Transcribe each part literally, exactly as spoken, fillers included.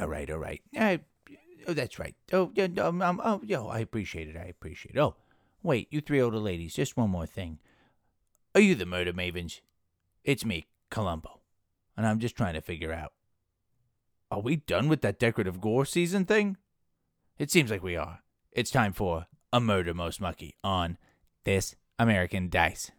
All right, all right. I, oh, that's right. Oh, yeah, um, um, oh, yo, I appreciate it. I appreciate it. Oh, wait, you three older ladies, just one more thing. Are you the Murder Mavens? It's me, Columbo, and I'm just trying to figure out, are we done with that decorative gore season thing? It seems like we are. It's time for A Murder Most Mucky on This American Dice.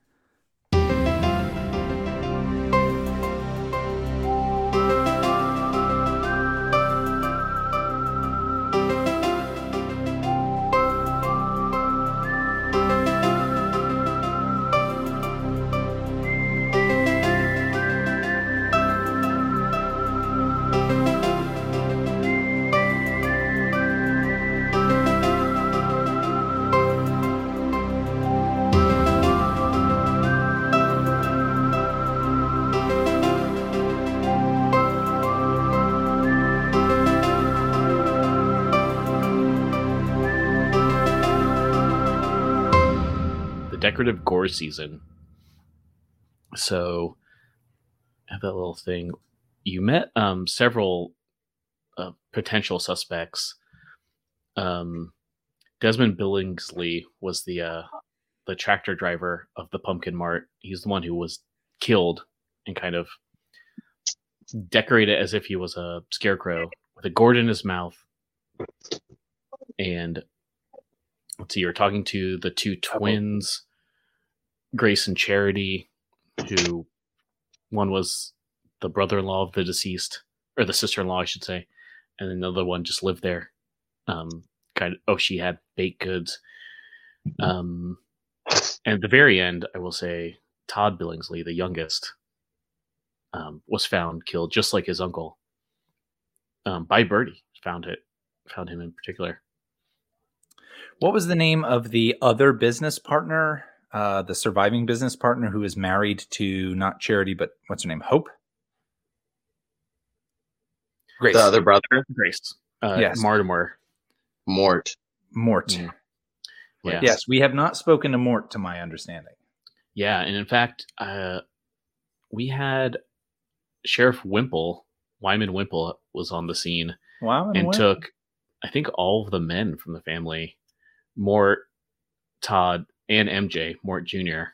Decorative gore season. So I have that little thing. You met um, several uh, potential suspects. Um, Desmond Billingsley was the uh, the tractor driver of the Pumpkin Mart. He's the one who was killed and kind of decorated as if he was a scarecrow with a gourd in his mouth. And let's see, you're talking to the two twins, Grace and Charity, who one was the brother-in-law of the deceased, or the sister-in-law, I should say, and another one just lived there. Um, kind of, oh, she had baked goods. Um, and at the very end, I will say, Todd Billingsley, the youngest, um, was found killed, just like his uncle, um, by Birdie. Found it, found him in particular. What was the name of the other business partner? Uh, the surviving business partner who is married to not Charity, but what's her name? Hope? Grace. The other brother? Grace. Uh, yes. Mortimer. Mort. Mort. Mm. Yes. yes, we have not spoken to Mort, to my understanding. Yeah, and in fact, uh, we had Sheriff Wimple, Wyman Wimple, was on the scene. Wow. And, and took, I think, all of the men from the family. Mort, Todd, and M J, Mort Junior,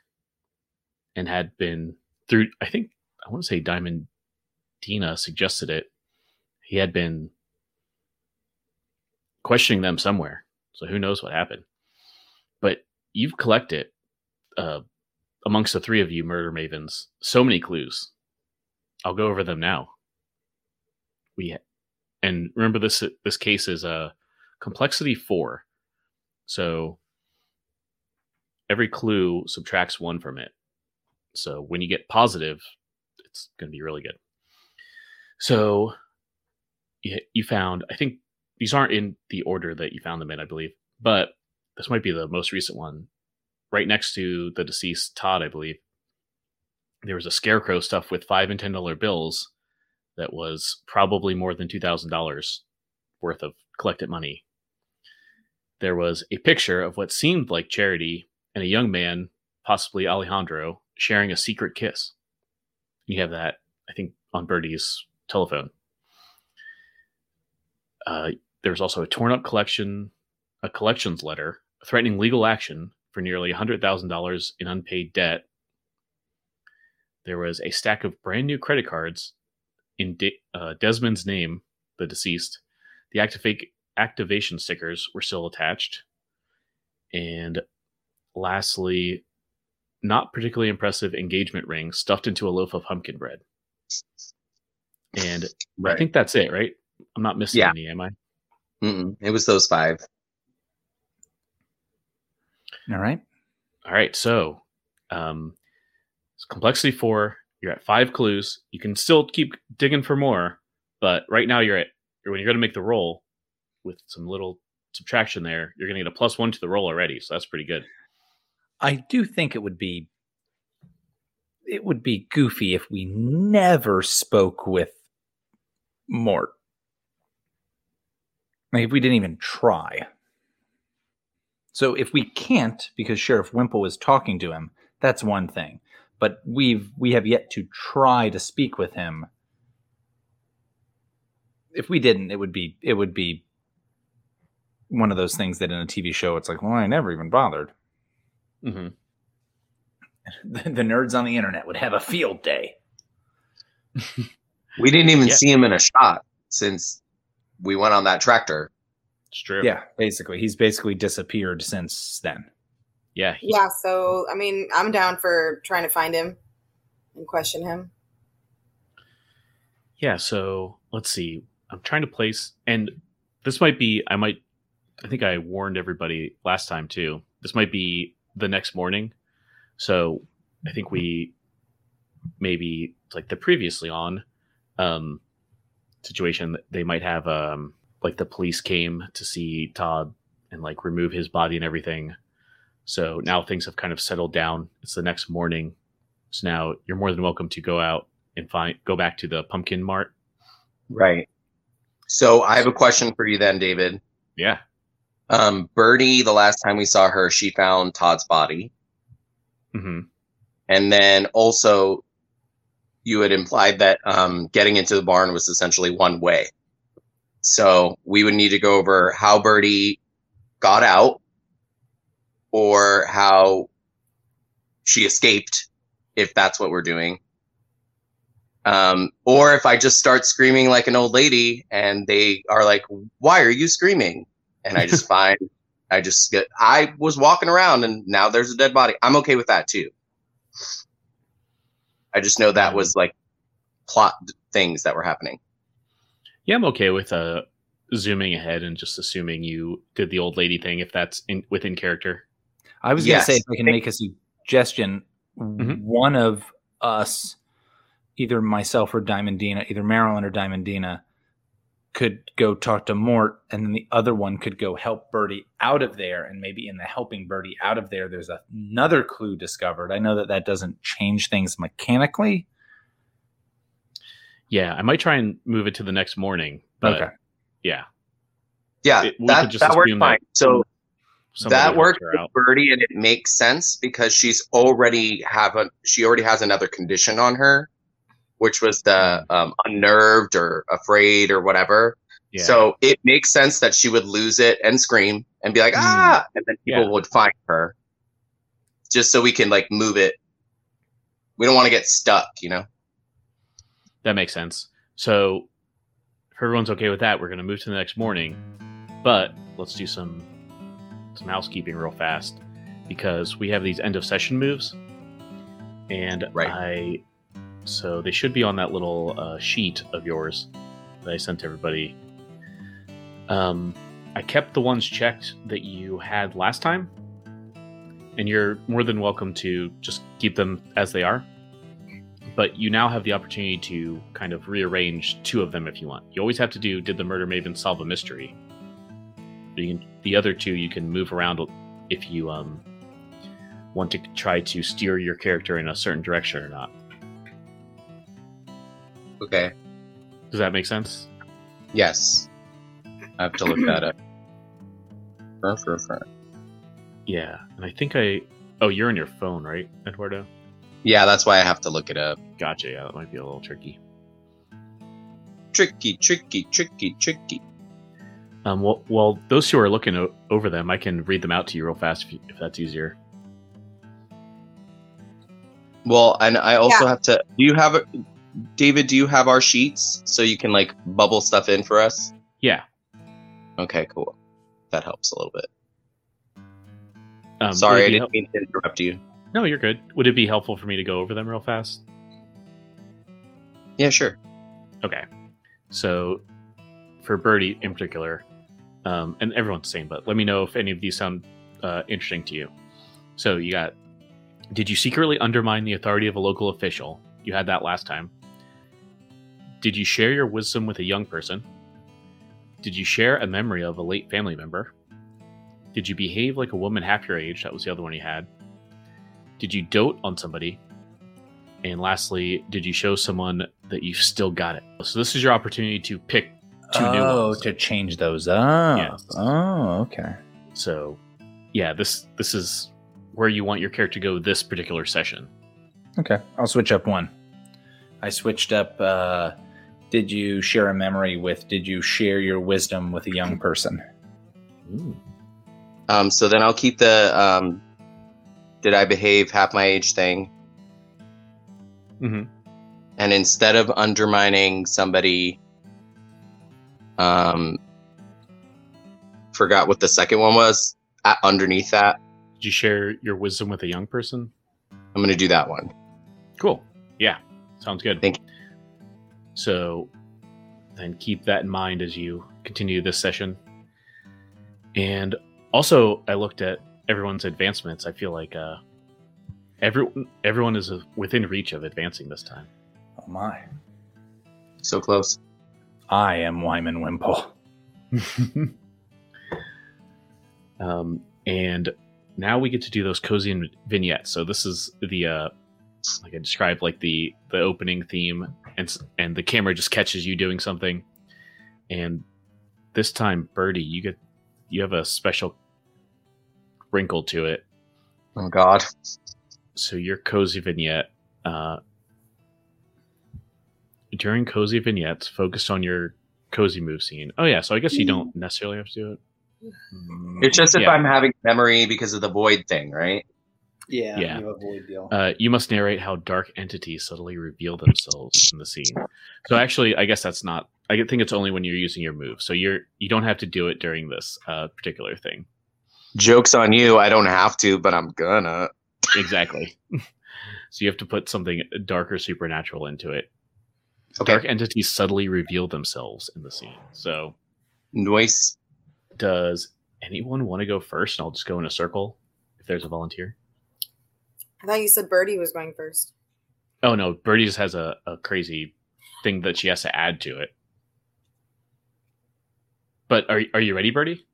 and had been through, I think, I want to say Diamond Dina suggested it. He had been questioning them somewhere, so who knows what happened. But you've collected, uh, amongst the three of you Murder Mavens, so many clues. I'll go over them now. We ha- And remember, this this case is uh, complexity four. So every clue subtracts one from it. So when you get positive, it's going to be really good. So you, you found, I think these aren't in the order that you found them in, I believe, but this might be the most recent one. Right next to the deceased Todd, I believe, there was a scarecrow stuffed with five and ten dollar bills that was probably more than two thousand dollars worth of collected money. There was a picture of what seemed like Charity and a young man, possibly Alejandro, sharing a secret kiss. You have that, I think, on Birdie's telephone. Uh, there's also a torn-up collection, a collections letter threatening legal action for nearly one hundred thousand dollars in unpaid debt. There was a stack of brand-new credit cards in De- uh, Desmond's name, the deceased. The activate activation stickers were still attached. And lastly, not particularly impressive engagement ring stuffed into a loaf of pumpkin bread. And right. I think that's it, right? I'm not missing yeah. any, am I? Mm-mm. It was those five. All right. All right. So um, it's complexity four. You're at five clues. You can still keep digging for more, but right now you're at, when you're going to make the roll, with some little subtraction there, you're going to get a plus one to the roll already. So that's pretty good. I do think it would be, it would be goofy if we never spoke with Mort. Like if we didn't even try. So if we can't, because Sheriff Wimple is talking to him, that's one thing, but we've, we have yet to try to speak with him. if we didn't, it would be it would be one of those things that in a T V show, it's like, well, I never even bothered. Mm-hmm. The, the nerds on the internet would have a field day. We didn't even yeah. see him in a shot since we went on that tractor. It's true. Yeah, basically. He's basically disappeared since then. Yeah. He- yeah, so, I mean, I'm down for trying to find him and question him. Yeah, so, let's see. I'm trying to place, and this might be, I might, I think I warned everybody last time, too. This might be the next morning. So, I think we maybe, like the previously on um, situation, they might have, um, like, the police came to see Todd and, like, remove his body and everything. So, now things have kind of settled down. It's the next morning. So, now you're more than welcome to go out and find go back to the Pumpkin Mart. Right. So, I have a question for you then, David. Yeah. Um, Birdie, the last time we saw her, she found Todd's body. Mm-hmm. And then also, you had implied that um, getting into the barn was essentially one way. So we would need to go over how Birdie got out or how she escaped, if that's what we're doing. Um, or if I just start screaming like an old lady and they are like, why are you screaming? And I just find... I just get, I was walking around and now there's a dead body. I'm okay with that too. I just know that was like plot things that were happening. Yeah, I'm okay with uh, zooming ahead and just assuming you did the old lady thing if that's in, within character. I was yes. going to say, if I can make a suggestion, mm-hmm. one of us, either myself or Diamond Dina, either Marilyn or Diamond Dina, could go talk to Mort, and then the other one could go help Birdie out of there. And maybe in the helping Birdie out of there, there's a, another clue discovered. I know that that doesn't change things mechanically. Yeah, I might try and move it to the next morning. But okay. Yeah. Yeah, it, that, just that worked fine. That so that worked with Birdie, and it makes sense because she's already have a, she already has another condition on her, which was the um, unnerved or afraid or whatever. Yeah. So it makes sense that she would lose it and scream and be like, ah, and then people yeah. would find her just so we can like move it. We don't want to get stuck, you know? That makes sense. So if everyone's okay with that, we're going to move to the next morning, but let's do some, some housekeeping real fast because we have these end of session moves and right. I... So they should be on that little uh, sheet of yours that I sent to everybody. Um, I kept the ones checked that you had last time, and you're more than welcome to just keep them as they are. But you now have the opportunity to kind of rearrange two of them if you want. You always have to do, did the Murder Maven solve a mystery? You can, the other two you can move around if you um, want to try to steer your character in a certain direction or not. Okay. Does that make sense? Yes. I have to look that up. Fur, fur, fur. Yeah, and I think I... Oh, you're on your phone, right, Eduardo? Yeah, that's why I have to look it up. Gotcha, yeah, that might be a little tricky. Tricky, tricky, tricky, tricky. Um, well, while those two are looking o- over them, I can read them out to you real fast if, you, if that's easier. Well, and I also yeah. have to... Do you have... a? David, do you have our sheets so you can like bubble stuff in for us? Yeah. Okay, cool. That helps a little bit. Um, Sorry, I didn't help- mean to interrupt you. No, you're good. Would it be helpful for me to go over them real fast? Yeah, sure. Okay. So for Birdie in particular, um, and everyone's the same, but let me know if any of these sound uh, interesting to you. So you got, did you secretly undermine the authority of a local official? You had that last time. Did you share your wisdom with a young person? Did you share a memory of a late family member? Did you behave like a woman half your age? That was the other one you had. Did you dote on somebody? And lastly, did you show someone that you've still got it? So this is your opportunity to pick two oh, new ones. Oh, to change those up. Yes. Oh, okay. So, yeah, this this is where you want your character to go this particular session. Okay, I'll switch up one. I switched up... Uh... did you share a memory with? Did you share your wisdom with a young person? Ooh. Um, so then I'll keep the um, did I behave half my age thing. Mm-hmm. And instead of undermining somebody, um, forgot what the second one was uh, underneath that. Did you share your wisdom with a young person? I'm going to do that one. Cool. Yeah. Sounds good. Thank you. So then keep that in mind as you continue this session. And also, I looked at everyone's advancements. I feel like uh, every, everyone is within reach of advancing this time. Oh, my. So close. I am Wyman Wimple. um, and now we get to do those cozy vignettes. So this is the... Uh, like I described, like the, the opening theme, and and the camera just catches you doing something. And this time, Birdie, you get you have a special wrinkle to it. Oh God! So your cozy vignette uh, during cozy vignettes, focus on your cozy move scene. Oh yeah, so I guess you don't necessarily have to do it. It's just if yeah. I'm having memory because of the void thing, right? Yeah, yeah. You, avoid deal. Uh, you must narrate how dark entities subtly reveal themselves in the scene. So actually, I guess that's not... I think it's only when you're using your move. So you are you don't have to do it during this uh, particular thing. Joke's on you. I don't have to, but I'm gonna. Exactly. So you have to put something dark or supernatural into it. Okay. Dark entities subtly reveal themselves in the scene. So... Nice. Does anyone want to go first? And I'll just go in a circle if there's a volunteer. I thought you said Birdie was going first. Oh, no. Birdie just has a, a crazy thing that she has to add to it. But are are you ready, Birdie?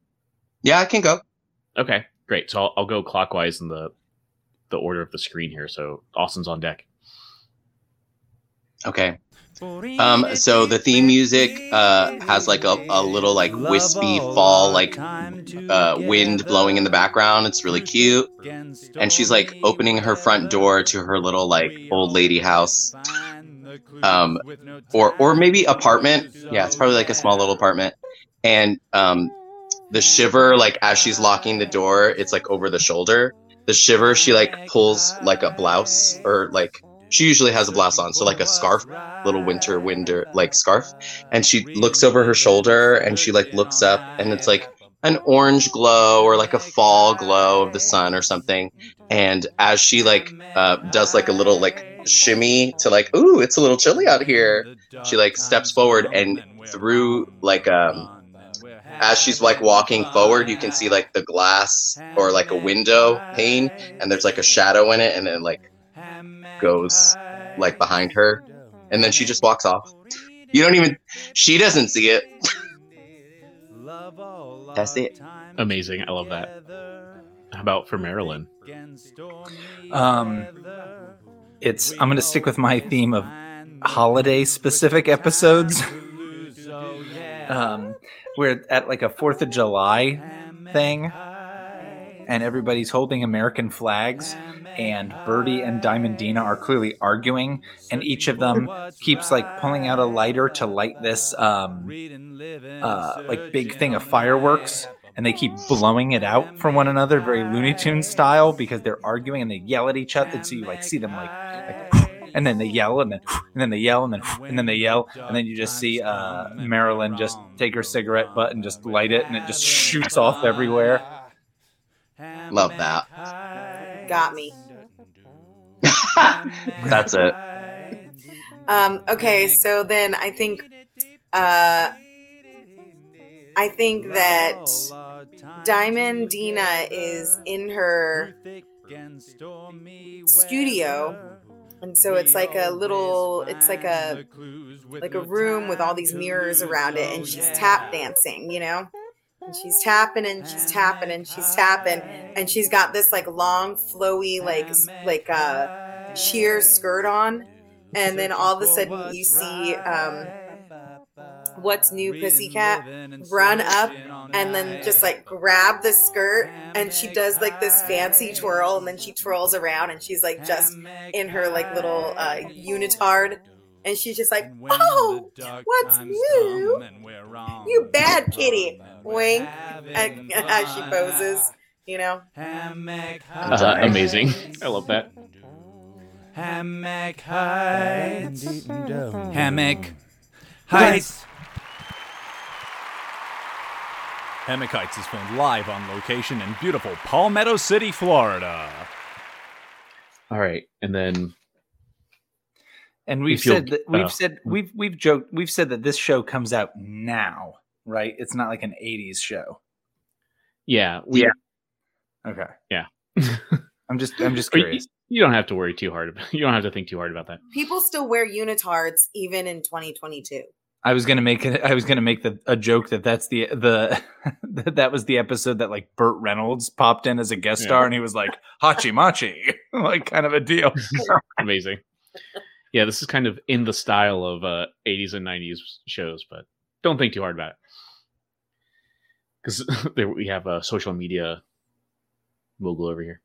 Yeah, I can go. Okay, great. So I'll, I'll go clockwise in the the order of the screen here. So Austin's on deck. Okay. Um. So the theme music uh has like a, a little like wispy fall like uh wind blowing in the background. It's really cute. And she's like opening her front door to her little like old lady house, um, or or maybe apartment. Yeah, it's probably like a small little apartment. And um, the shiver like as she's locking the door, it's like over the shoulder. The shiver, she like pulls like a blouse or like. She usually has a blouse on, so like a scarf, little winter winter like scarf. And she looks over her shoulder and she like looks up and it's like an orange glow or like a fall glow of the sun or something. And as she like uh, does like a little like shimmy to like, ooh, it's a little chilly out here. She like steps forward and through like um as she's like walking forward, you can see like the glass or like a window pane and there's like a shadow in it and then like goes like behind her and then she just walks off. You don't even she doesn't see it. That's it. Amazing. I love that. How about for Marilyn? Um it's I'm gonna stick with my theme of holiday specific episodes. um we're at like a Fourth of July thing and everybody's holding American flags. And Birdie and Diamond Dina are clearly arguing, and each of them keeps like pulling out a lighter to light this um, uh, like big thing of fireworks, and they keep blowing it out from one another, very Looney Tunes style, because they're arguing and they yell at each other. And so you like see them like, like and then they yell, and then and then they yell, and then and then they yell, and then you just see uh, Marilyn just take her cigarette butt and just light it, and it just shoots off everywhere. Love that. Got me. That's it. Um, okay, so then I think, uh, I think that Diamond Dina is in her studio, and so it's like a little, it's like a like a room with all these mirrors around it, and she's tap dancing, you know. And she's tapping and she's tapping and she's tapping and she's got this like long flowy like like uh sheer skirt on, and then all of a sudden you see um What's New Pussycat run up and then just like grab the skirt, and she does like this fancy twirl and then she twirls around and she's like just in her like little uh unitard And she's just like, oh, what's new? You bad kitty. Wink. As she poses, you know. Uh, amazing. I love that. Hammock Heights. Hammock Heights. Hammock Heights is filmed live on location in beautiful Palmetto City, Florida. All right, and then... And we've said that we've uh, said we've we've joked we've said that this show comes out now, right? It's not like an eighties show. Yeah. We, yeah. Okay. Yeah. I'm just I'm just curious. You, you don't have to worry too hard about, you don't have to think too hard about that. People still wear unitards even in twenty twenty-two. I was gonna make I was gonna make the, a joke that that's the the that, that was the episode that like Burt Reynolds popped in as a guest yeah. star and he was like hachi machi like kind of a deal. Amazing. Yeah, this is kind of in the style of uh, eighties and nineties shows, but don't think too hard about it. Because we have a social media mogul over here.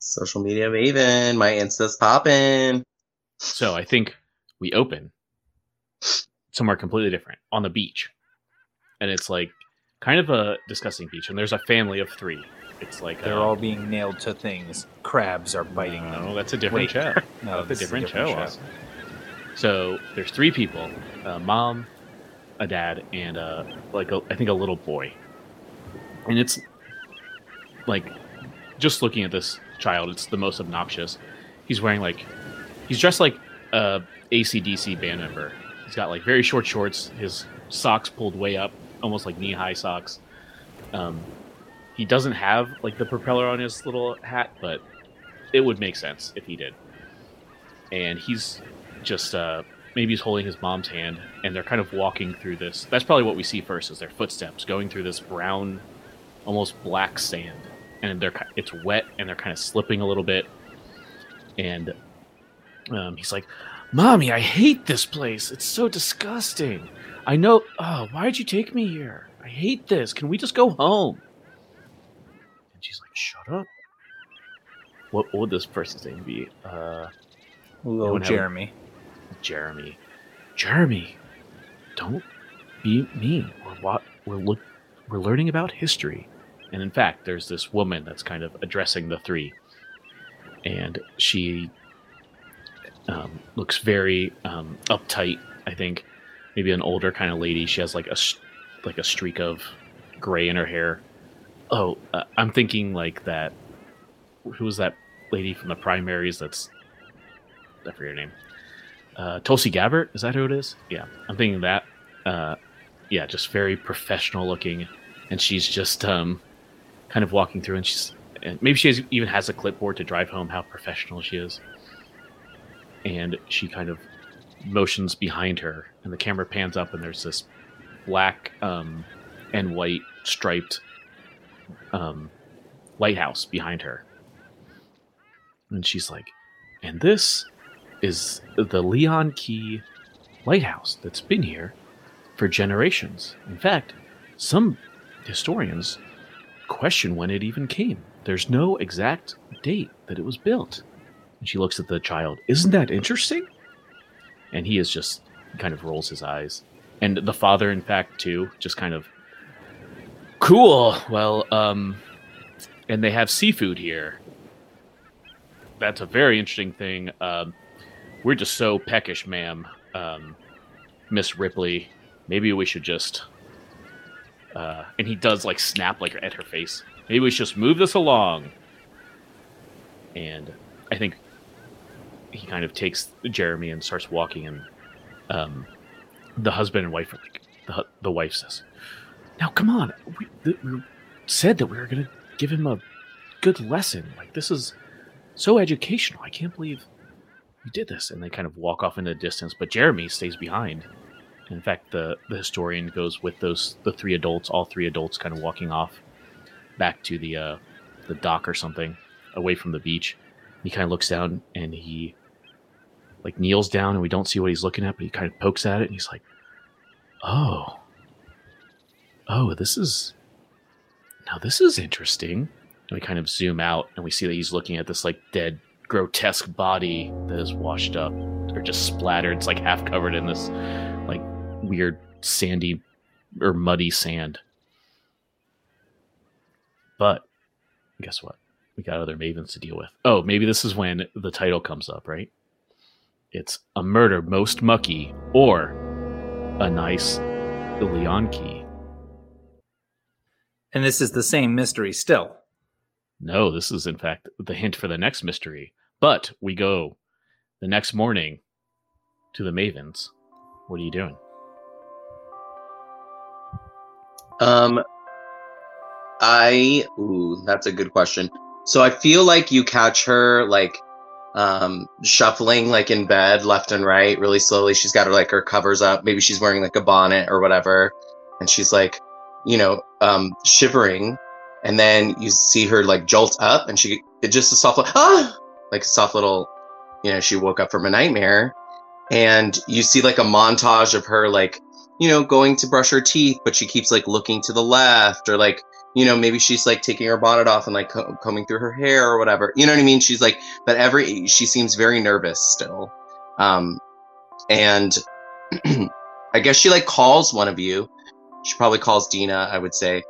Social media maven, my Insta's poppin'. So I think we open somewhere completely different, on the beach. And it's like kind of a disgusting beach, and there's a family of three. It's like they're uh, all being nailed to things. Crabs are biting no, them. No, that's a different Wait. show. No, that's a different, a different show. show. So there's three people: a mom, a dad, and uh, like a, I think a little boy. And it's like just looking at this child, it's the most obnoxious. He's wearing like he's dressed like a A C D C band member. He's got like very short shorts. His socks pulled way up, almost like knee-high socks. Um. He doesn't have, like, the propeller on his little hat, but it would make sense if he did. And he's just, uh, maybe he's holding his mom's hand, and they're kind of walking through this. That's probably what we see first, is their footsteps going through this brown, almost black sand. And they're it's wet, and they're kind of slipping a little bit. And um, he's like, Mommy, I hate this place. It's so disgusting. I know, oh, why'd you take me here? I hate this. Can we just go home? She's like, shut up. What, what would this person's name be? Uh, Little Jeremy. Have... Jeremy. Jeremy, don't be mean. We're, wa- we're, look- we're learning about history. And in fact, there's this woman that's kind of addressing the three. And she um, looks very um, uptight, I think. Maybe an older kind of lady. She has like a, like a streak of gray in her hair. Oh, uh, I'm thinking like that. Who was that lady from the primaries? That's I forget her name. Uh, Tulsi Gabbard, is that who it is? Yeah, I'm thinking that. Uh, yeah, just very professional looking, and she's just um, kind of walking through, and she's and maybe she has, even has a clipboard to drive home how professional she is. And she kind of motions behind her, and the camera pans up, and there's this black um, and white striped. Um, lighthouse behind her, and she's like, and this is the Leon Key lighthouse that's been here for generations. In fact, some historians question when it even came. There's no exact date that it was built. And she looks at the child. Isn't that interesting? And he is just kind of rolls his eyes, and the father in fact too just kind of cool. Well, um, and they have seafood here. That's a very interesting thing. Um, we're just so peckish, ma'am. Um, Miss Ripley, maybe we should just, uh, and he does like snap like at her face. Maybe we should just move this along. And I think he kind of takes Jeremy and starts walking, and, um, the husband and wife are like, the, the wife says, now, come on. We, th- we said that we were going to give him a good lesson. Like, this is so educational. I can't believe we did this. And they kind of walk off into the distance, but Jeremy stays behind. And in fact, the, the historian goes with those the three adults, all three adults kind of walking off back to the uh, the dock or something, away from the beach. He kind of looks down, and he, like, kneels down, and we don't see what he's looking at, but he kind of pokes at it, and he's like, oh... Oh, this is, now this is interesting. And we kind of zoom out, and we see that he's looking at this like dead grotesque body that is washed up or just splattered. It's like half covered in this like weird sandy or muddy sand. But guess what? We got other mavens to deal with. Oh, maybe this is when the title comes up, right? It's A Murder Most Mucky or A Nice Leon Key. And this is the same mystery still. No, this is, in fact, the hint for the next mystery. But we go the next morning to the mavens. What are you doing? Um, I... Ooh, that's a good question. So I feel like you catch her, like, um, shuffling, like, in bed, left and right, really slowly. She's got her, like, her covers up. Maybe she's wearing, like, a bonnet or whatever. And she's, like, you know, um, shivering. And then you see her, like, jolt up, and she, it just a soft, like, ah! Like a soft little, you know, she woke up from a nightmare. And you see, like, a montage of her, like, you know, going to brush her teeth, but she keeps, like, looking to the left, or, like, you know, maybe she's, like, taking her bonnet off and, like, co- combing through her hair or whatever. You know what I mean? She's, like, but every, she seems very nervous still. Um, and I guess she, like, calls one of you. She probably calls Dina, I would say.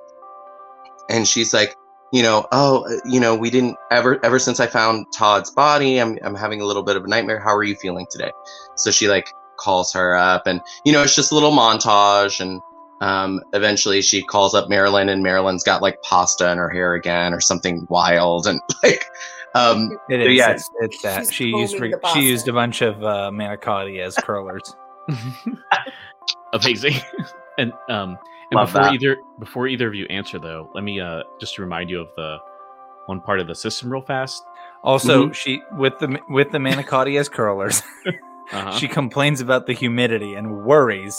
And she's like, you know, oh, you know, we didn't ever, ever since I found Todd's body, I'm I'm having a little bit of a nightmare. How are you feeling today? So she like calls her up and, you know, it's just a little montage. And um, eventually she calls up Marilyn, and Marilyn's got like pasta in her hair again or something wild. And like, um, it is, yeah, it's, it's that she used, re- she used a bunch of uh, manicotti as curlers. Amazing. And, um, And before either, before either of you answer, though, let me uh, just remind you of the one part of the system real fast. Also, mm-hmm. she with the with the manicotti as curlers, uh-huh. she complains about the humidity and worries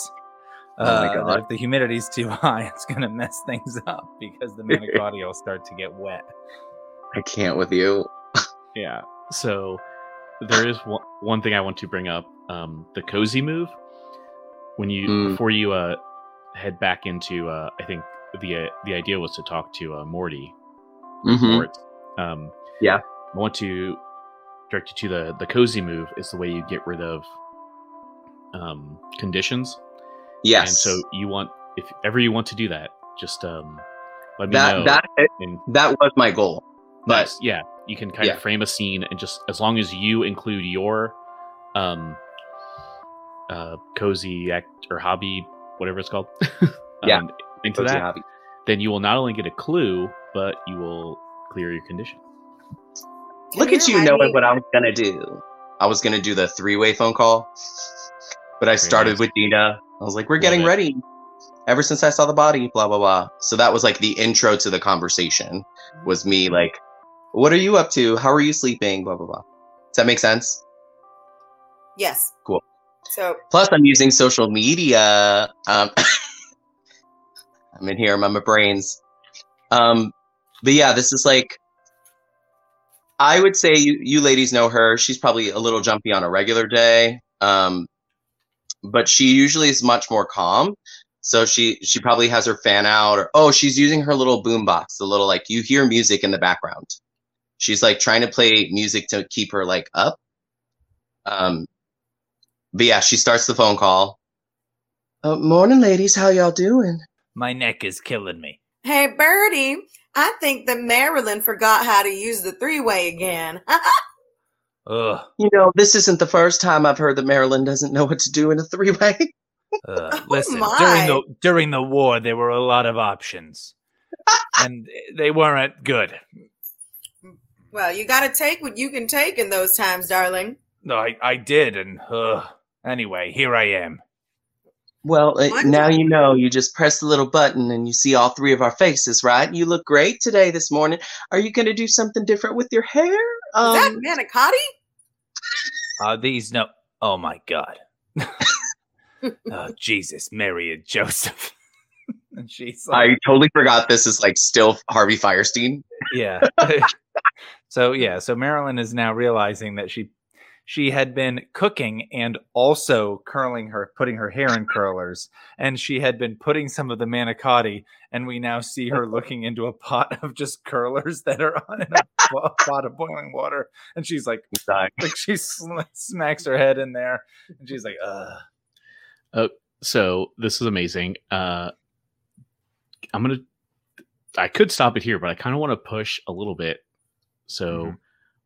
oh uh, that if the humidity's too high, it's going to mess things up because the manicotti will start to get wet. I can't with you. Yeah. So there is one, one thing I want to bring up: um, the cozy move. When you mm. before you. Uh, head back into uh I think the uh, the idea was to talk to uh Morty. Mm-hmm. Mort. um yeah I want to direct you to the the cozy move is the way you get rid of um conditions. Yes. And so you want, if ever you want to do that, just um let me that, know that and, that was my goal, but yes, yeah you can kind yeah. of frame a scene, and just as long as you include your um uh cozy act or hobby, whatever it's called, yeah, um, into that, hobby. Then you will not only get a clue, but you will clear your condition. Can Look you at you knowing me? What I was going to do. I was going to do the three-way phone call, but I Very started nice. With Dina. I was like, we're Love getting it. Ready. Ever since I saw the body, blah, blah, blah. So that was like the intro to the conversation, was me like, what are you up to? How are you sleeping? Blah, blah, blah. Does that make sense? Yes. Cool. So plus, I'm using social media. Um, I'm in here. I'm on my brains. Um, but yeah, this is like, I would say you, you ladies know her. She's probably a little jumpy on a regular day. Um, but she usually is much more calm. So she, she probably has her fan out. Or oh, she's using her little boombox. The little, like, you hear music in the background. She's like trying to play music to keep her like up. Um. But yeah, she starts the phone call. Uh, morning, ladies. How y'all doing? My neck is killing me. Hey, Birdie. I think that Marilyn forgot how to use the three-way again. Ugh. You know, this isn't the first time I've heard that Marilyn doesn't know what to do in a three-way. uh, listen, oh during the during the war, there were a lot of options, and they weren't good. Well, you got to take what you can take in those times, darling. No, I, I did, and uh, anyway, here I am. Well, uh, now you know, you just press the little button and you see all three of our faces, right? You look great today, this morning. Are you going to do something different with your hair? Um, Is that manicotti? Are these no... Oh, my God. Oh, Jesus, Mary and Joseph. And she's like, I totally forgot this is like still Harvey Fierstein. Yeah. So, yeah, so Marilyn is now realizing that she She had been cooking and also curling her, putting her hair in curlers, and she had been putting some of the manicotti, and we now see her looking into a pot of just curlers that are on in a, a pot of boiling water, and she's like, like she sl- smacks her head in there, and she's like, ugh. Uh, so this is amazing. Uh, I'm going to, I could stop it here, but I kind of want to push a little bit. So mm-hmm.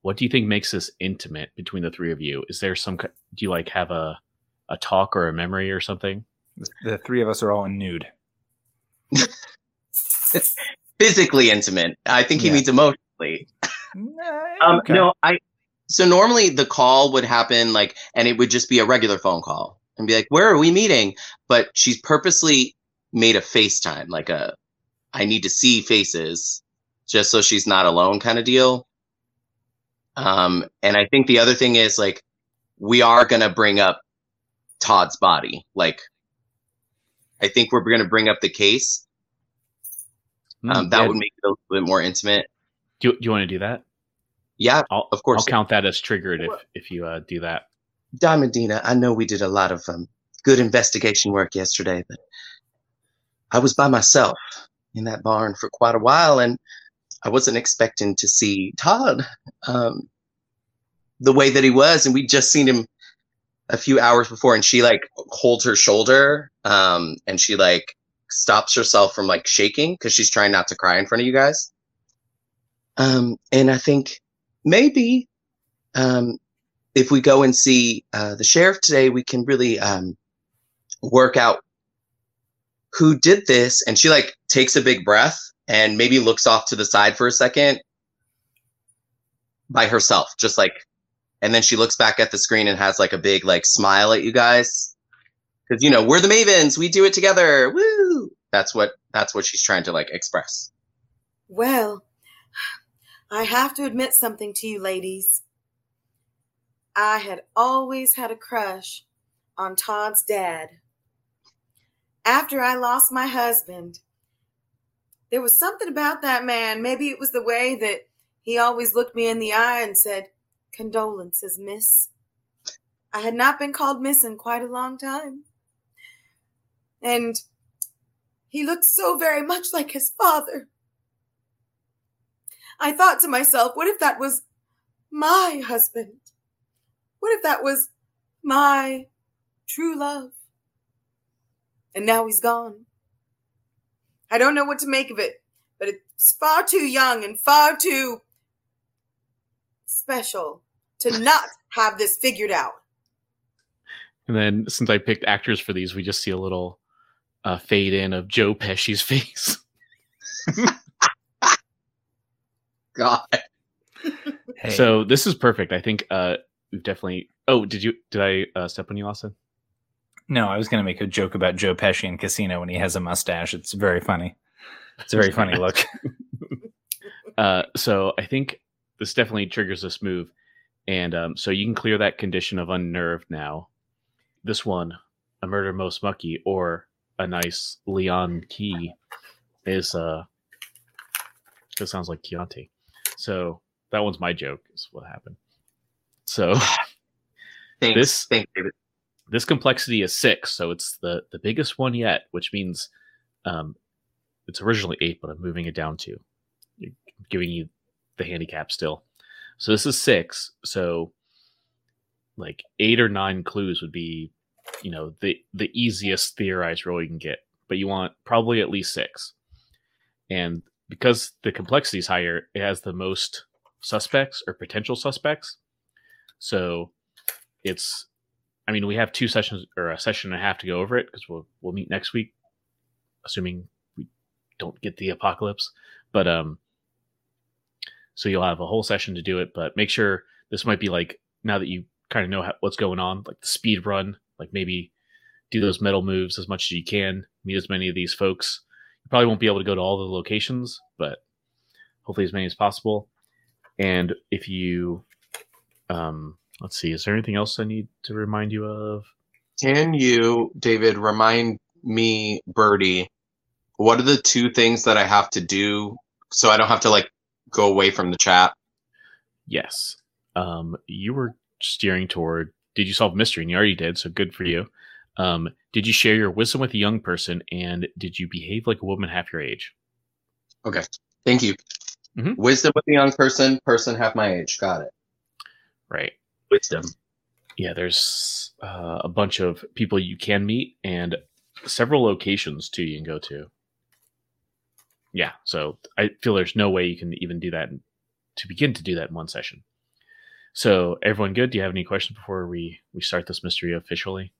What do you think makes this intimate between the three of you? Is there some, do you like have a, a talk or a memory or something? The three of us are all in nude. Physically intimate. I think he yeah. means emotionally. um, okay. No, I, so normally the call would happen like, and it would just be a regular phone call and be like, where are we meeting? But she's purposely made a FaceTime, like a, I need to see faces just so she's not alone kind of deal. Um, and I think the other thing is like, we are going to bring up Todd's body. Like, I think we're going to bring up the case. Um, mm, that yeah. would make it a little bit more intimate. Do you, do you want to do that? Yeah, I'll, of course. I'll count that as triggered if, if you uh, do that. Diamond Dina, I know we did a lot of um, good investigation work yesterday, but I was by myself in that barn for quite a while, and I wasn't expecting to see Todd um, the way that he was. And we'd just seen him a few hours before, and she like holds her shoulder um, and she like stops herself from like shaking because she's trying not to cry in front of you guys. Um, and I think maybe um, if we go and see uh, the sheriff today, we can really um, work out who did this. And she like takes a big breath and maybe looks off to the side for a second by herself, just like, and then she looks back at the screen and has like a big like smile at you guys. Cause you know, we're the Mavens, we do it together. Woo. That's what, that's what she's trying to like express. Well, I have to admit something to you ladies. I had always had a crush on Todd's dad. After I lost my husband, there was something about that man. Maybe it was the way that he always looked me in the eye and said, condolences, miss. I had not been called miss in quite a long time. And he looked so very much like his father. I thought to myself, what if that was my husband? What if that was my true love? And now he's gone. I don't know what to make of it, but it's far too young and far too special to not have this figured out. And then since I picked actors for these, we just see a little uh, fade in of Joe Pesci's face. God. Hey. So this is perfect. I think uh, we've definitely... Oh, did you? Did I uh, step on you, Austin? No, I was going to make a joke about Joe Pesci in Casino when he has a mustache. It's very funny. It's a very funny look. uh, so I think this definitely triggers this move. And um, so you can clear that condition of unnerved now. This one, a murder most mucky or a nice Leon Key is... Uh, it sounds like Chianti. So that one's my joke is what happened. So thanks, this... Thanks, David. This complexity is six, so it's the, the biggest one yet, which means um, it's originally eight, but I'm moving it down to giving you the handicap still. So this is six, so like eight or nine clues would be, you know, the, the easiest theorized role you can get, but you want probably at least six. And because the complexity is higher, it has the most suspects or potential suspects. So it's... I mean, we have two sessions or a session and a half to go over it because we'll we'll meet next week, assuming we don't get the apocalypse. But um, so you'll have a whole session to do it. But make sure this might be like now that you kind of know how, what's going on, like the speed run, like maybe do those metal moves as much as you can, meet as many of these folks. You probably won't be able to go to all the locations, but hopefully as many as possible. And if you, um. Let's see. Is there anything else I need to remind you of? Can you, David, remind me, Birdie, what are the two things that I have to do so I don't have to like go away from the chat? Yes. Um, you were steering toward, did you solve a mystery? And you already did, so good for you. Um, did you share your wisdom with a young person? And did you behave like a woman half your age? Okay, thank you. Mm-hmm. Wisdom with a young person, person half my age. Got it. Right. Wisdom. Yeah, there's uh, a bunch of people you can meet and several locations, too, you can go to. Yeah, so I feel there's no way you can even do that, to begin to do that in one session. So, everyone good? Do you have any questions before we, we start this mystery officially?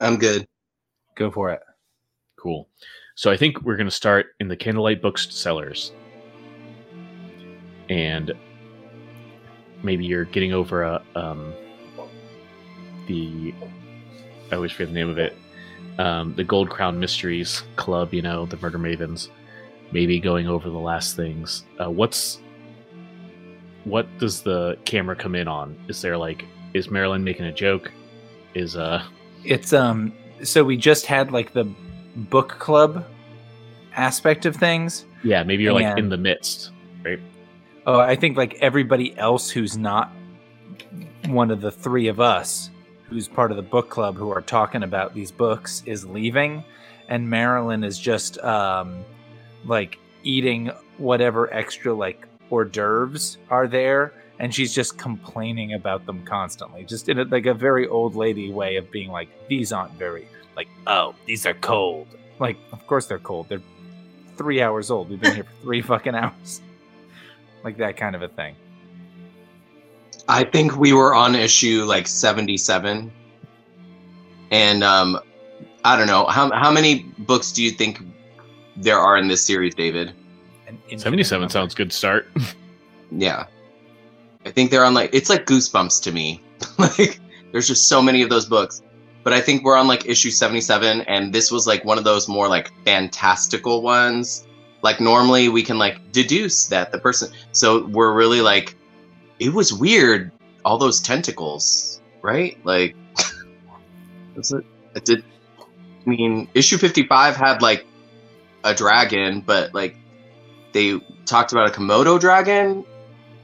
I'm good. Go for it. Cool. So I think we're going to start in the Candlelight Booksellers. And maybe you're getting over a, um, the... I always forget the name of it. Um, the Gold Crown Mysteries Club, you know, the Murder Mavens. Maybe going over the last things. Uh, what's... What does the camera come in on? Is there like... Is Marilyn making a joke? Is... uh. It's um so we just had like the book club aspect of things. Yeah, maybe you're and, like in the midst, right? Oh, I think like everybody else who's not one of the three of us who's part of the book club who are talking about these books is leaving, and Marilyn is just um like eating whatever extra like hors d'oeuvres are there. And she's just complaining about them constantly, just in a, like a very old lady way of being like, these aren't very, like, oh, these are cold. Like, of course they're cold. They're three hours old. We've been here for three fucking hours. Like that kind of a thing. I think we were on issue like seventy-seven. And um, I don't know. How, how many books do you think there are in this series, David? seventy-seven number. Sounds good start. Yeah. I think they're on like, it's like Goosebumps to me. Like, there's just so many of those books. But I think we're on like issue seventy-seven, and this was like one of those more like fantastical ones. Like normally we can like deduce that the person, so we're really like, it was weird, all those tentacles, right? Like, that's it. I did, I mean, issue fifty-five had like a dragon, but like they talked about a Komodo dragon,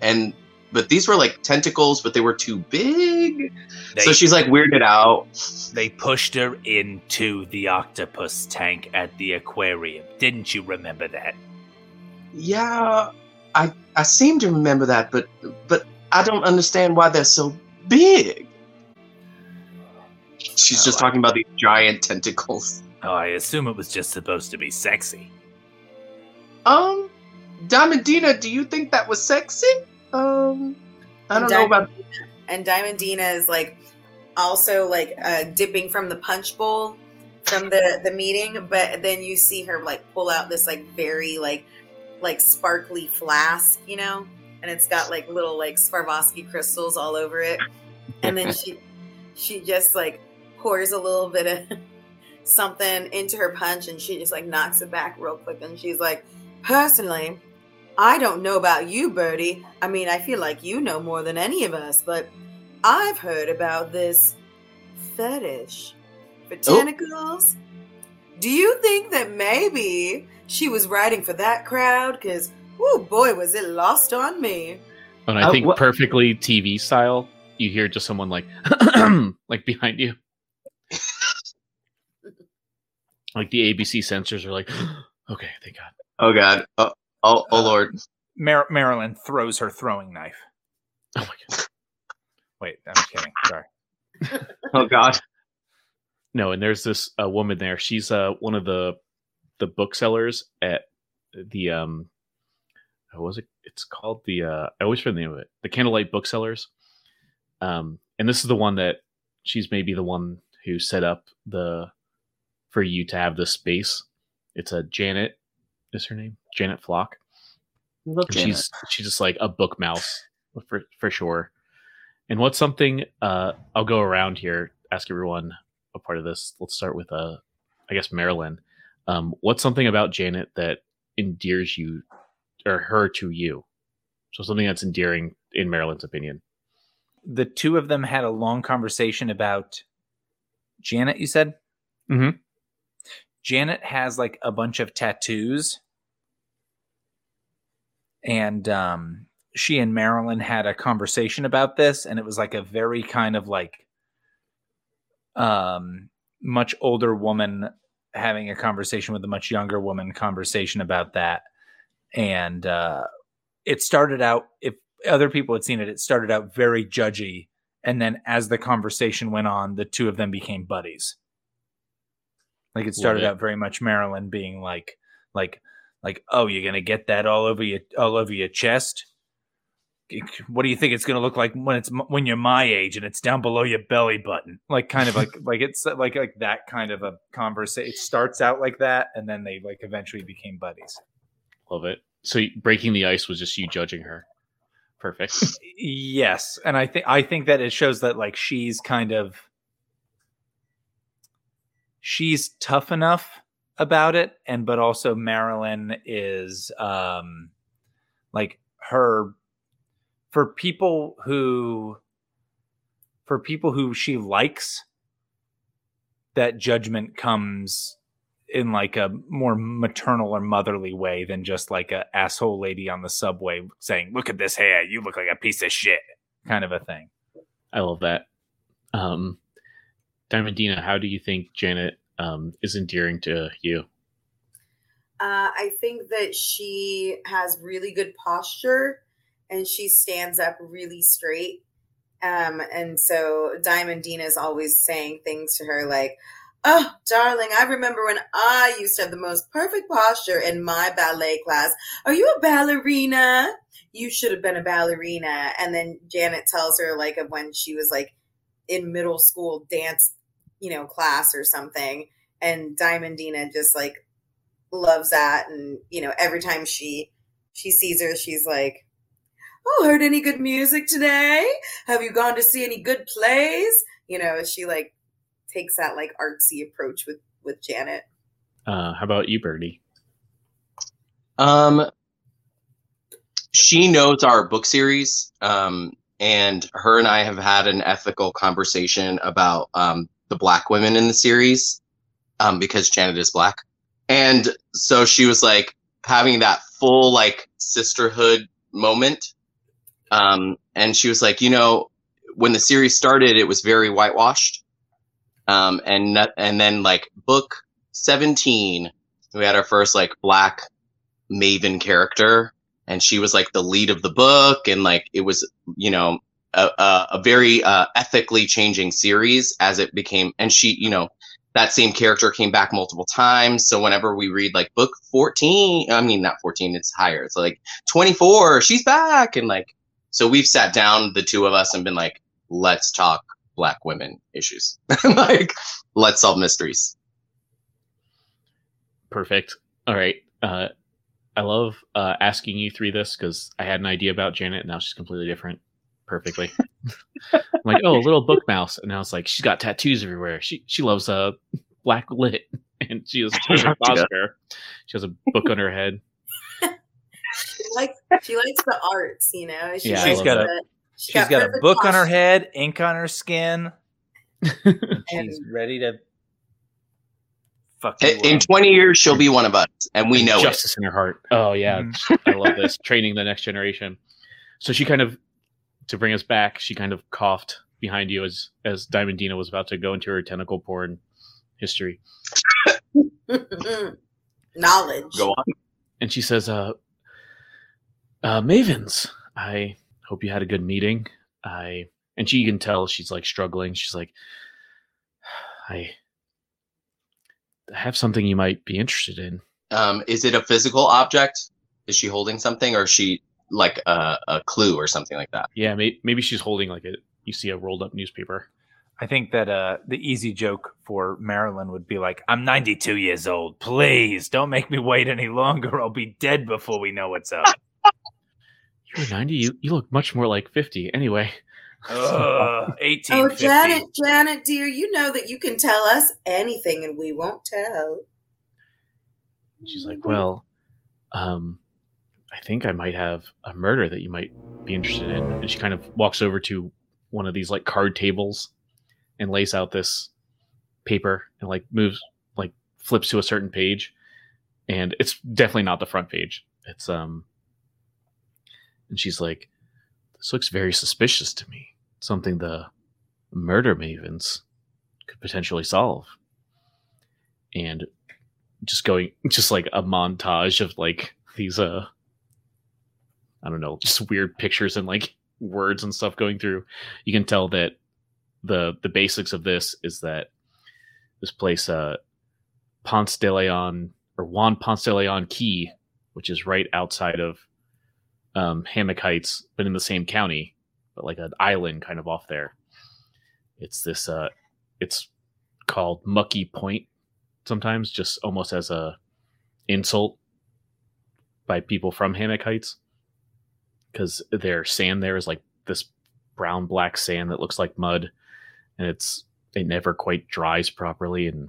and but these were like tentacles, but they were too big. They, so she's like weirded out. They pushed her into the octopus tank at the aquarium. Didn't you remember that? Yeah, I I seem to remember that, but but I don't understand why they're so big. She's oh, just talking I, about these giant tentacles. Oh, I assume it was just supposed to be sexy. Um, Diamond Dina, do you think that was sexy? Um, I don't Diamond, know about that. And Diamond Dina is like also like uh, dipping from the punch bowl from the, the meeting, but then you see her like pull out this like very like like sparkly flask, you know, and it's got like little like Swarovski crystals all over it, and then she she just like pours a little bit of something into her punch, and she just like knocks it back real quick, and she's like, personally, I don't know about you, Birdie. I mean, I feel like you know more than any of us, but I've heard about this fetish for tentacles. Oh. Do you think that maybe she was writing for that crowd? Because, oh boy, was it lost on me. And I think uh, wh- perfectly T V style, you hear just someone like, like behind you. Like the A B C censors are like, okay, thank God. Oh, God. Oh. Oh, oh, Lord. Uh, Mar- Marilyn throws her throwing knife. Oh, my God. Wait, I'm kidding. Sorry. Oh, God. No, and there's this uh, woman there. She's uh, one of the the booksellers at the, um, what was it? It's called the, uh, I always forget the name of it, the Candlelight Booksellers. Um, and this is the one that she's maybe the one who set up the, for you to have the space. It's a Janet, is her name? Janet Flock. Love Janet. She's she's just like a book mouse for for sure. And what's something? Uh, I'll go around here, ask everyone a part of this. Let's start with uh, I guess Marilyn. Um, what's something about Janet that endears you or her to you? So something that's endearing in Marilyn's opinion. The two of them had a long conversation about Janet. You said. Mm-hmm. Janet has like a bunch of tattoos. And um, she and Marilyn had a conversation about this, and it was like a very kind of like um, much older woman having a conversation with a much younger woman conversation about that. And uh, it started out, if other people had seen it, it started out very judgy. And then as the conversation went on, the two of them became buddies. Like it started yeah. out very much Marilyn being like, like, like, oh, you're going to get that all over your, all over your chest. What do you think it's going to look like when it's, when you're my age and it's down below your belly button? Like kind of like, like it's like, like that kind of a conversation. It starts out like that. And then they like eventually became buddies. Love it. So breaking the ice was just you judging her. Perfect. Yes. And I think, I think that it shows that like, she's kind of, she's tough enough about it. And, but also Marilyn is um, like her, for people who, for people who she likes, that judgment comes in like a more maternal or motherly way than just like a asshole lady on the subway saying, look at this hair. You look like a piece of shit kind of a thing. I love that. Um, Diamond Dina, how do you think Janet um, is endearing to you? Uh, I think that she has really good posture and she stands up really straight. Um, and so Diamond Dina is always saying things to her like, oh, darling, I remember when I used to have the most perfect posture in my ballet class. Are you a ballerina? You should have been a ballerina. And then Janet tells her like of when she was like, in middle school dance, you know, class or something. And Diamond Dina just like loves that. And, you know, every time she, she sees her, she's like, oh, heard any good music today? Have you gone to see any good plays? You know, she like takes that like artsy approach with, with Janet. Uh, how about you, Birdie? Um, she knows our book series. Um, And her and I have had an ethical conversation about um, the black women in the series um, because Janet is black. And so she was like having that full like sisterhood moment. Um, and she was like, you know, when the series started, it was very whitewashed. Um, and and then like book seventeen, we had our first like black maven character. And she was like the lead of the book, and like it was, you know, a, a, a very uh, ethically changing series as it became. And she, you know, that same character came back multiple times. So whenever we read like book fourteen, I mean, not fourteen, it's higher. It's like twenty-four, she's back. And like, so we've sat down, the two of us, and been like, let's talk black women issues. Like, let's solve mysteries. Perfect. All right. Uh I love uh, asking you three this because I had an idea about Janet and now she's completely different. Perfectly. I'm like, oh, a little book mouse. And I was like, she's got tattoos everywhere. She she loves uh, black lit. And she has a posture. She has a book on her head. She likes she likes the arts, you know. She yeah, she's got a she's got, got a book posture. On her head, ink on her skin. She's ready to In, in twenty years, she'll be one of us, and we know justice it. In her heart. Oh yeah, I love this. Training the next generation. So she kind of, to bring us back, she kind of coughed behind you as as Diamond Dina was about to go into her tentacle porn history. Knowledge. Go on. And she says, "Uh, uh, Mavens, I hope you had a good meeting. I and she can tell she's like struggling. She's like, I." I have something you might be interested in. Um, is it a physical object? Is she holding something, or is she like a, a clue or something like that? Yeah, may- maybe she's holding like a, you see a rolled up newspaper. I think that uh, the easy joke for Marilyn would be like, I'm ninety-two years old. Please don't make me wait any longer. I'll be dead before we know what's up. You're ninety. You, you look much more like fifty. Anyway. Uh, eighteen. Oh, Janet, Janet, dear, you know that you can tell us anything and we won't tell. She's like, well, um, I think I might have a murder that you might be interested in. And she kind of walks over to one of these like card tables and lays out this paper and like moves, like flips to a certain page. And it's definitely not the front page. It's, um, and she's like, this looks very suspicious to me. Something the murder mavens could potentially solve. And just going, just like a montage of like these, uh, I don't know, just weird pictures and like words and stuff going through. You can tell that the the basics of this is that this place, uh, Ponce de Leon or Juan Ponce de Leon Key, which is right outside of um, Hammock Heights, but in the same county, but like an island kind of off there. It's this, uh, it's called Mucky Point sometimes, just almost as a insult by people from Hammock Heights, because their sand there is like this brown black sand that looks like mud, and it's it never quite dries properly, and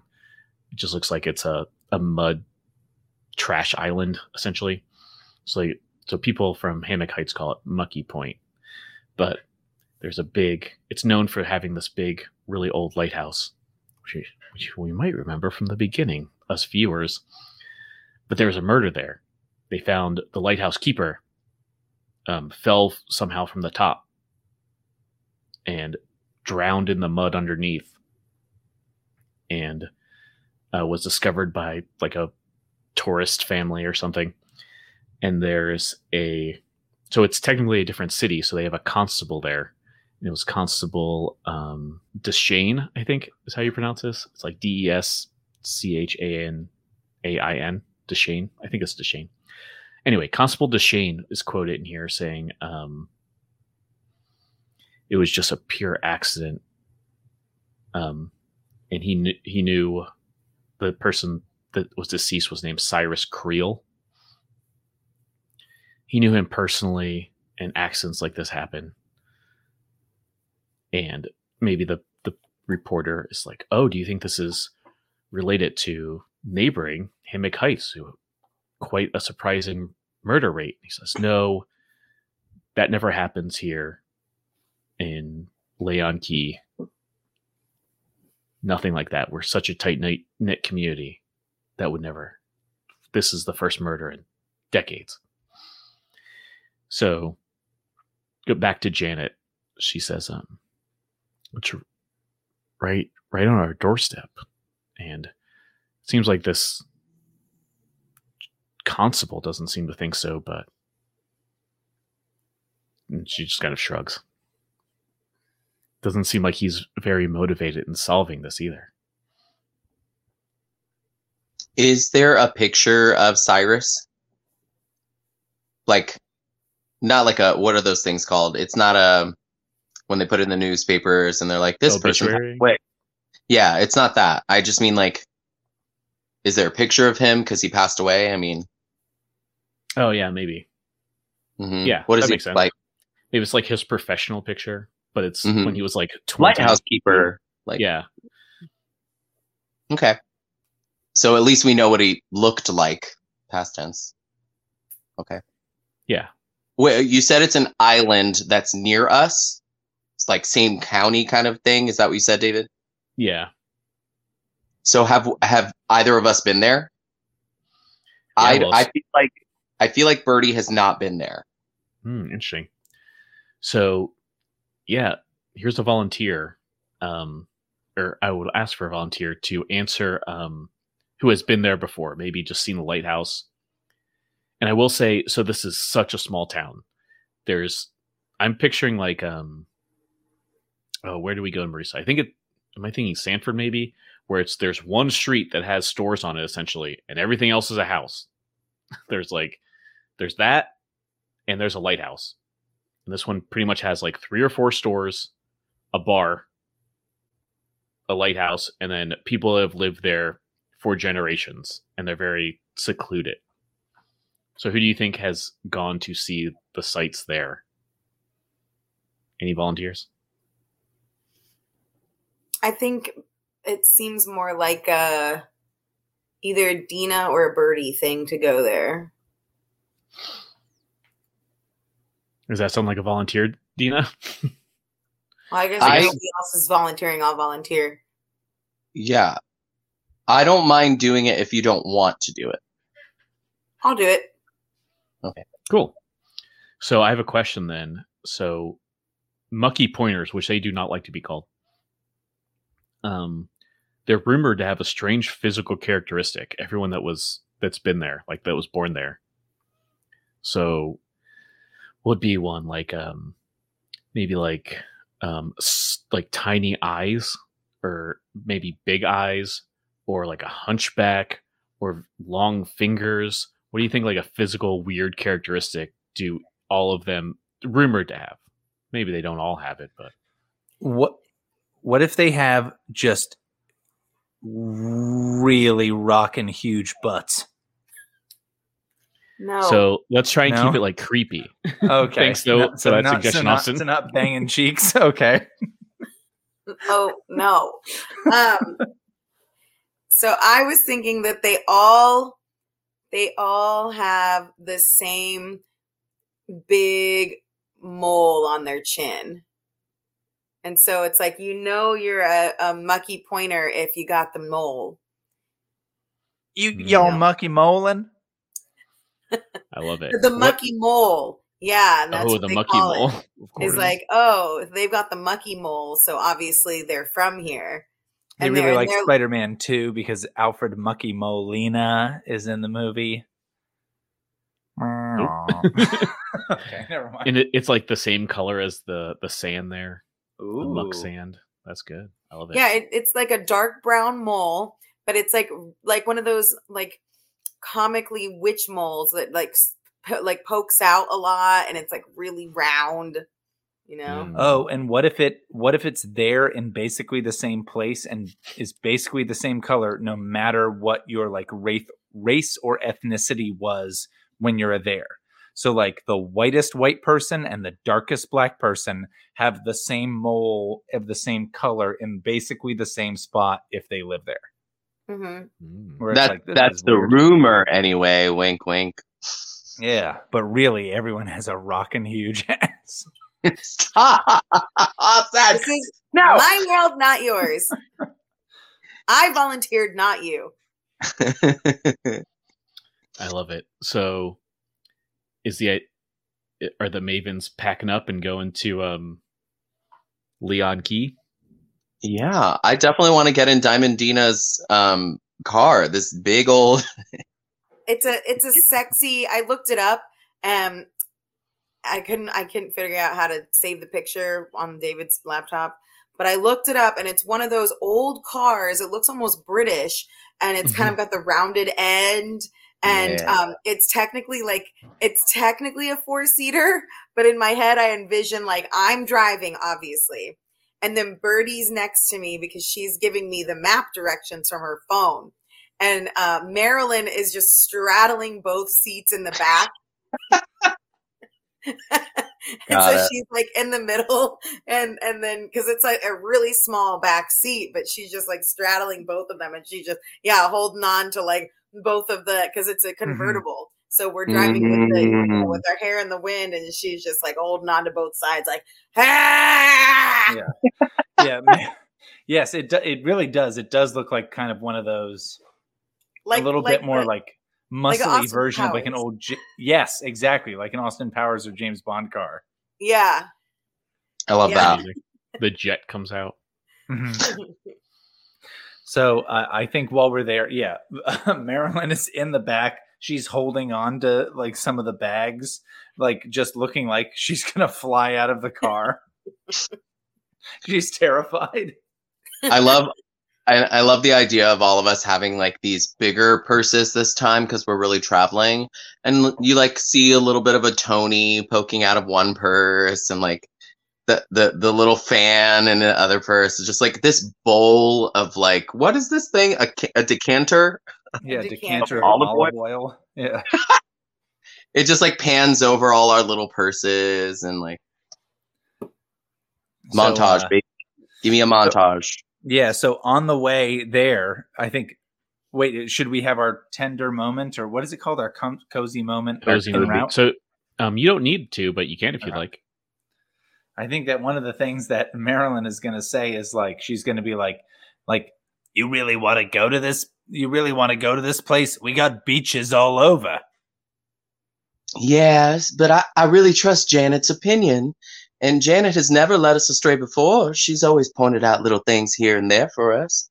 it just looks like it's a, a mud trash island essentially. So so people from Hammock Heights call it Mucky Point, but there's a big, it's known for having this big, really old lighthouse, which we might remember from the beginning, us viewers. But there was a murder there. They found the lighthouse keeper um, fell somehow from the top and drowned in the mud underneath, and uh, was discovered by like a tourist family or something. And there's a, so it's technically a different city. So they have a constable there. It was Constable um, Deschain, I think is how you pronounce this. It's like D E S C H A N A I N, Deschain. I think it's Deschain. Anyway, Constable Deschain is quoted in here saying um, it was just a pure accident. Um, and he, kn- he knew the person that was deceased was named Cyrus Creel. He knew him personally, and accidents like this happen. And maybe the, the reporter is like, oh, do you think this is related to neighboring Hammock Heights, who quite a surprising murder rate? He says, no, that never happens here in Leon Key. Nothing like that. We're such a tight-knit community. That would never. This is the first murder in decades. So go back to Janet. She says, um, which right right on our doorstep, and it seems like this constable doesn't seem to think so, but and she just kind of shrugs. Doesn't seem like he's very motivated in solving this either. Is there a picture of Cyrus? Like, not like a, what are those things called? It's not a, when they put it in the newspapers and they're like, this person. Wait. Yeah, it's not that. I just mean, like, is there a picture of him because he passed away? I mean. Oh, yeah, maybe. Mm-hmm. Yeah, what does he look like? Maybe it's like his professional picture, but it's mm-hmm. when he was like twenty. Housekeeper. Like, yeah. Okay. So at least we know what he looked like. Past tense. Okay. Yeah. Wait, you said it's an island that's near us? It's like same county kind of thing. Is that what you said, David? Yeah. So have have either of us been there? Yeah, I well, I feel like I feel like Birdie has not been there. Hmm, interesting. So, yeah, here's a volunteer, um, or I would ask for a volunteer to answer um, who has been there before, maybe just seen the lighthouse. And I will say, so this is such a small town. There's, I'm picturing like, um, oh, where do we go in Marissa? I think it, am I thinking Sanford maybe? Where it's, there's one street that has stores on it essentially, and everything else is a house. There's like, there's that, and there's a lighthouse. And this one pretty much has like three or four stores, a bar, a lighthouse, and then people have lived there for generations, and they're very secluded. So who do you think has gone to see the sights there? Any volunteers? I think it seems more like a either a Dina or a Birdie thing to go there. Does that sound like a volunteer, Dina? Well, I guess I, if nobody else is volunteering, I'll volunteer. Yeah. I don't mind doing it if you don't want to do it. I'll do it. Okay, cool. So I have a question then. So mucky pointers, which they do not like to be called, um, they're rumored to have a strange physical characteristic. Everyone that was that's been there, like that was born there. So would be one like um, maybe like um, like tiny eyes, or maybe big eyes, or like a hunchback, or long fingers. What do you think? Like a physical weird characteristic? Do all of them rumored to have? Maybe they don't all have it, but what? What if they have just really rockin' huge butts? No. So let's try and no? keep it like creepy. Okay. Thanks, though, no, so for that not, suggestion, so not, Austin. So not banging cheeks. Okay. Oh no. Um, so I was thinking that they all they all have the same big mole on their chin. And so it's like, you know, you're a, a mucky pointer if you got the mole. You y'all no. mucky moling? I love it. The mucky what? mole. Yeah. And that's oh, the mucky mole. It. It's like, oh, they've got the mucky mole. So obviously they're from here. They and really like Spider-Man two because Alfred Mucky Molina is in the movie. Okay, never mind. And it, it's like the same color as the, the sand there. Ooh. The muck sand. That's good. I love it. Yeah. It, it's like a dark brown mole, but it's like, like one of those, like, comically witch moles that like po- like pokes out a lot, and it's like really round, you know. Oh, and what if it what if it's there in basically the same place and is basically the same color no matter what your like race race or ethnicity was when you're there? So like the whitest white person and the darkest black person have the same mole of the same color in basically the same spot if they live there. Mm-hmm. That, like, that's the weird. rumor anyway, wink wink. Yeah, but really everyone has a rockin' huge ass. Stop! That's, this is no. my world, not yours. I volunteered, not you. I love it. So is the are the Mavens packing up and going to um, Leon Key? Yeah, I definitely want to get in Diamond Dina's um, car. This big old. It's a it's a sexy. I looked it up. Um, I couldn't I couldn't figure out how to save the picture on David's laptop, but I looked it up, and it's one of those old cars. It looks almost British, and it's kind of got the rounded end, and yeah. um, it's technically like it's technically a four seater, but in my head I envision like I'm driving, obviously. And then Birdie's next to me because she's giving me the map directions from her phone. And uh, Marilyn is just straddling both seats in the back. And so it. she's like in the middle. And, and then, because it's like a really small back seat, but she's just like straddling both of them. And she's just, yeah, holding on to like both of the, because it's a convertible. Mm-hmm. So we're driving with, the, you know, with our hair in the wind, and she's just like holding on to both sides, like, ah! Yeah, yeah, man. Yes, it do, it really does. It does look like kind of one of those, like a little like, bit more like, like muscly like version Powers. Of like an old. G- yes, exactly, like an Austin Powers or James Bond car. Yeah, I love yeah. that. The jet comes out. So uh, I think while we're there, yeah, Marilyn is in the back. She's holding on to like some of the bags, like just looking like she's going to fly out of the car. She's terrified. I love I, I love the idea of all of us having like these bigger purses this time because we're really traveling. And you like see a little bit of a Tony poking out of one purse and like the, the, the little fan in the other purse. It's just like this bowl of like, what is this thing? A, a decanter? Yeah, decanter of olive, olive oil. oil. Yeah. It just like pans over all our little purses and like montage, so, uh, baby. Give me a montage. So, yeah, so on the way there, I think wait, should we have our tender moment or what is it called? Our com- cozy moment. Cozy moment. So um you don't need to, but you can if you'd uh-huh. like. I think that one of the things that Marilyn is gonna say is like she's gonna be like like you really want to go to this? You really want to go to this place? We got beaches all over. Yes, but I, I really trust Janet's opinion. And Janet has never led us astray before. She's always pointed out little things here and there for us.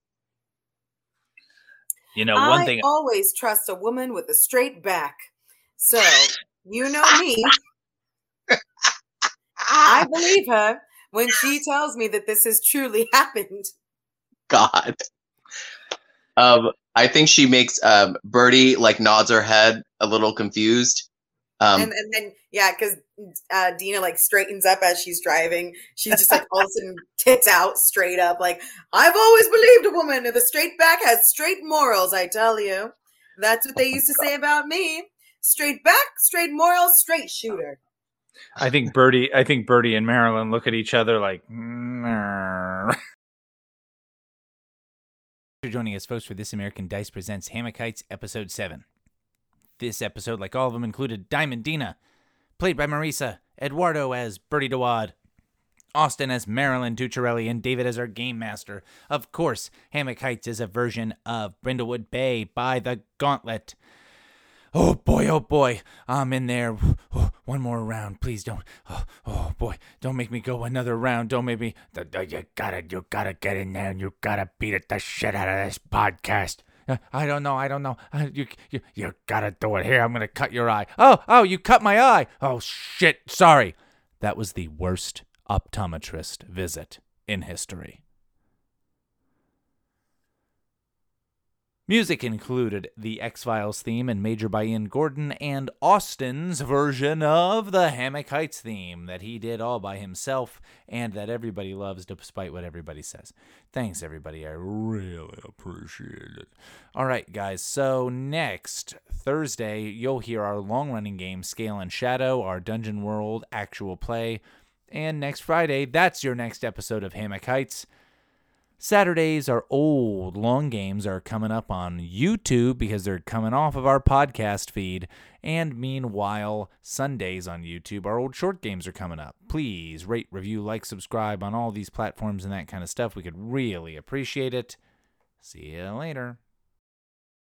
You know, one I thing. I always trust a woman with a straight back. So, you know me. I believe her when she tells me that this has truly happened. God. Um, I think she makes um, Birdie, like, nods her head a little confused. Um, and, and then, yeah, because uh, Dina, like, straightens up as she's driving. She's just, like, all of a sudden tits out straight up. Like, I've always believed a woman with a straight back has straight morals, I tell you. That's what they used to say about me. Straight back, straight morals, straight shooter. I think Birdie, I think Birdie and Marilyn look at each other like, Narr. Joining us, folks, for This American Dice presents Hammock Heights, Episode seven. This episode, like all of them, included Diamond Dina, played by Marisa, Eduardo as Birdie Duwad, Austin as Marilyn Tucciarelli, and David as our game master. Of course, Hammock Heights is a version of Brindlewood Bay by the Gauntlet. Oh boy, oh boy, I'm in there. Oh, one more round, please don't. Oh, oh boy, don't make me go another round. Don't make me. You gotta, you gotta get in there and you gotta beat it, the shit out of this podcast. I don't know, I don't know. You, you, you gotta do it. Here, I'm gonna cut your eye. Oh, oh, you cut my eye. Oh shit, sorry. That was the worst optometrist visit in history. Music included the X-Files theme and Major by Ian Gordon and Austin's version of the Hammock Heights theme that he did all by himself and that everybody loves despite what everybody says. Thanks, everybody. I really appreciate it. All right, guys. So next Thursday, you'll hear our long-running game, Scale and Shadow, our Dungeon World actual play. And next Friday, that's your next episode of Hammock Heights. Saturdays, our old long games are coming up on YouTube because they're coming off of our podcast feed. And meanwhile, Sundays on YouTube, our old short games are coming up. Please rate, review, like, subscribe on all these platforms and that kind of stuff. We could really appreciate it. See you later.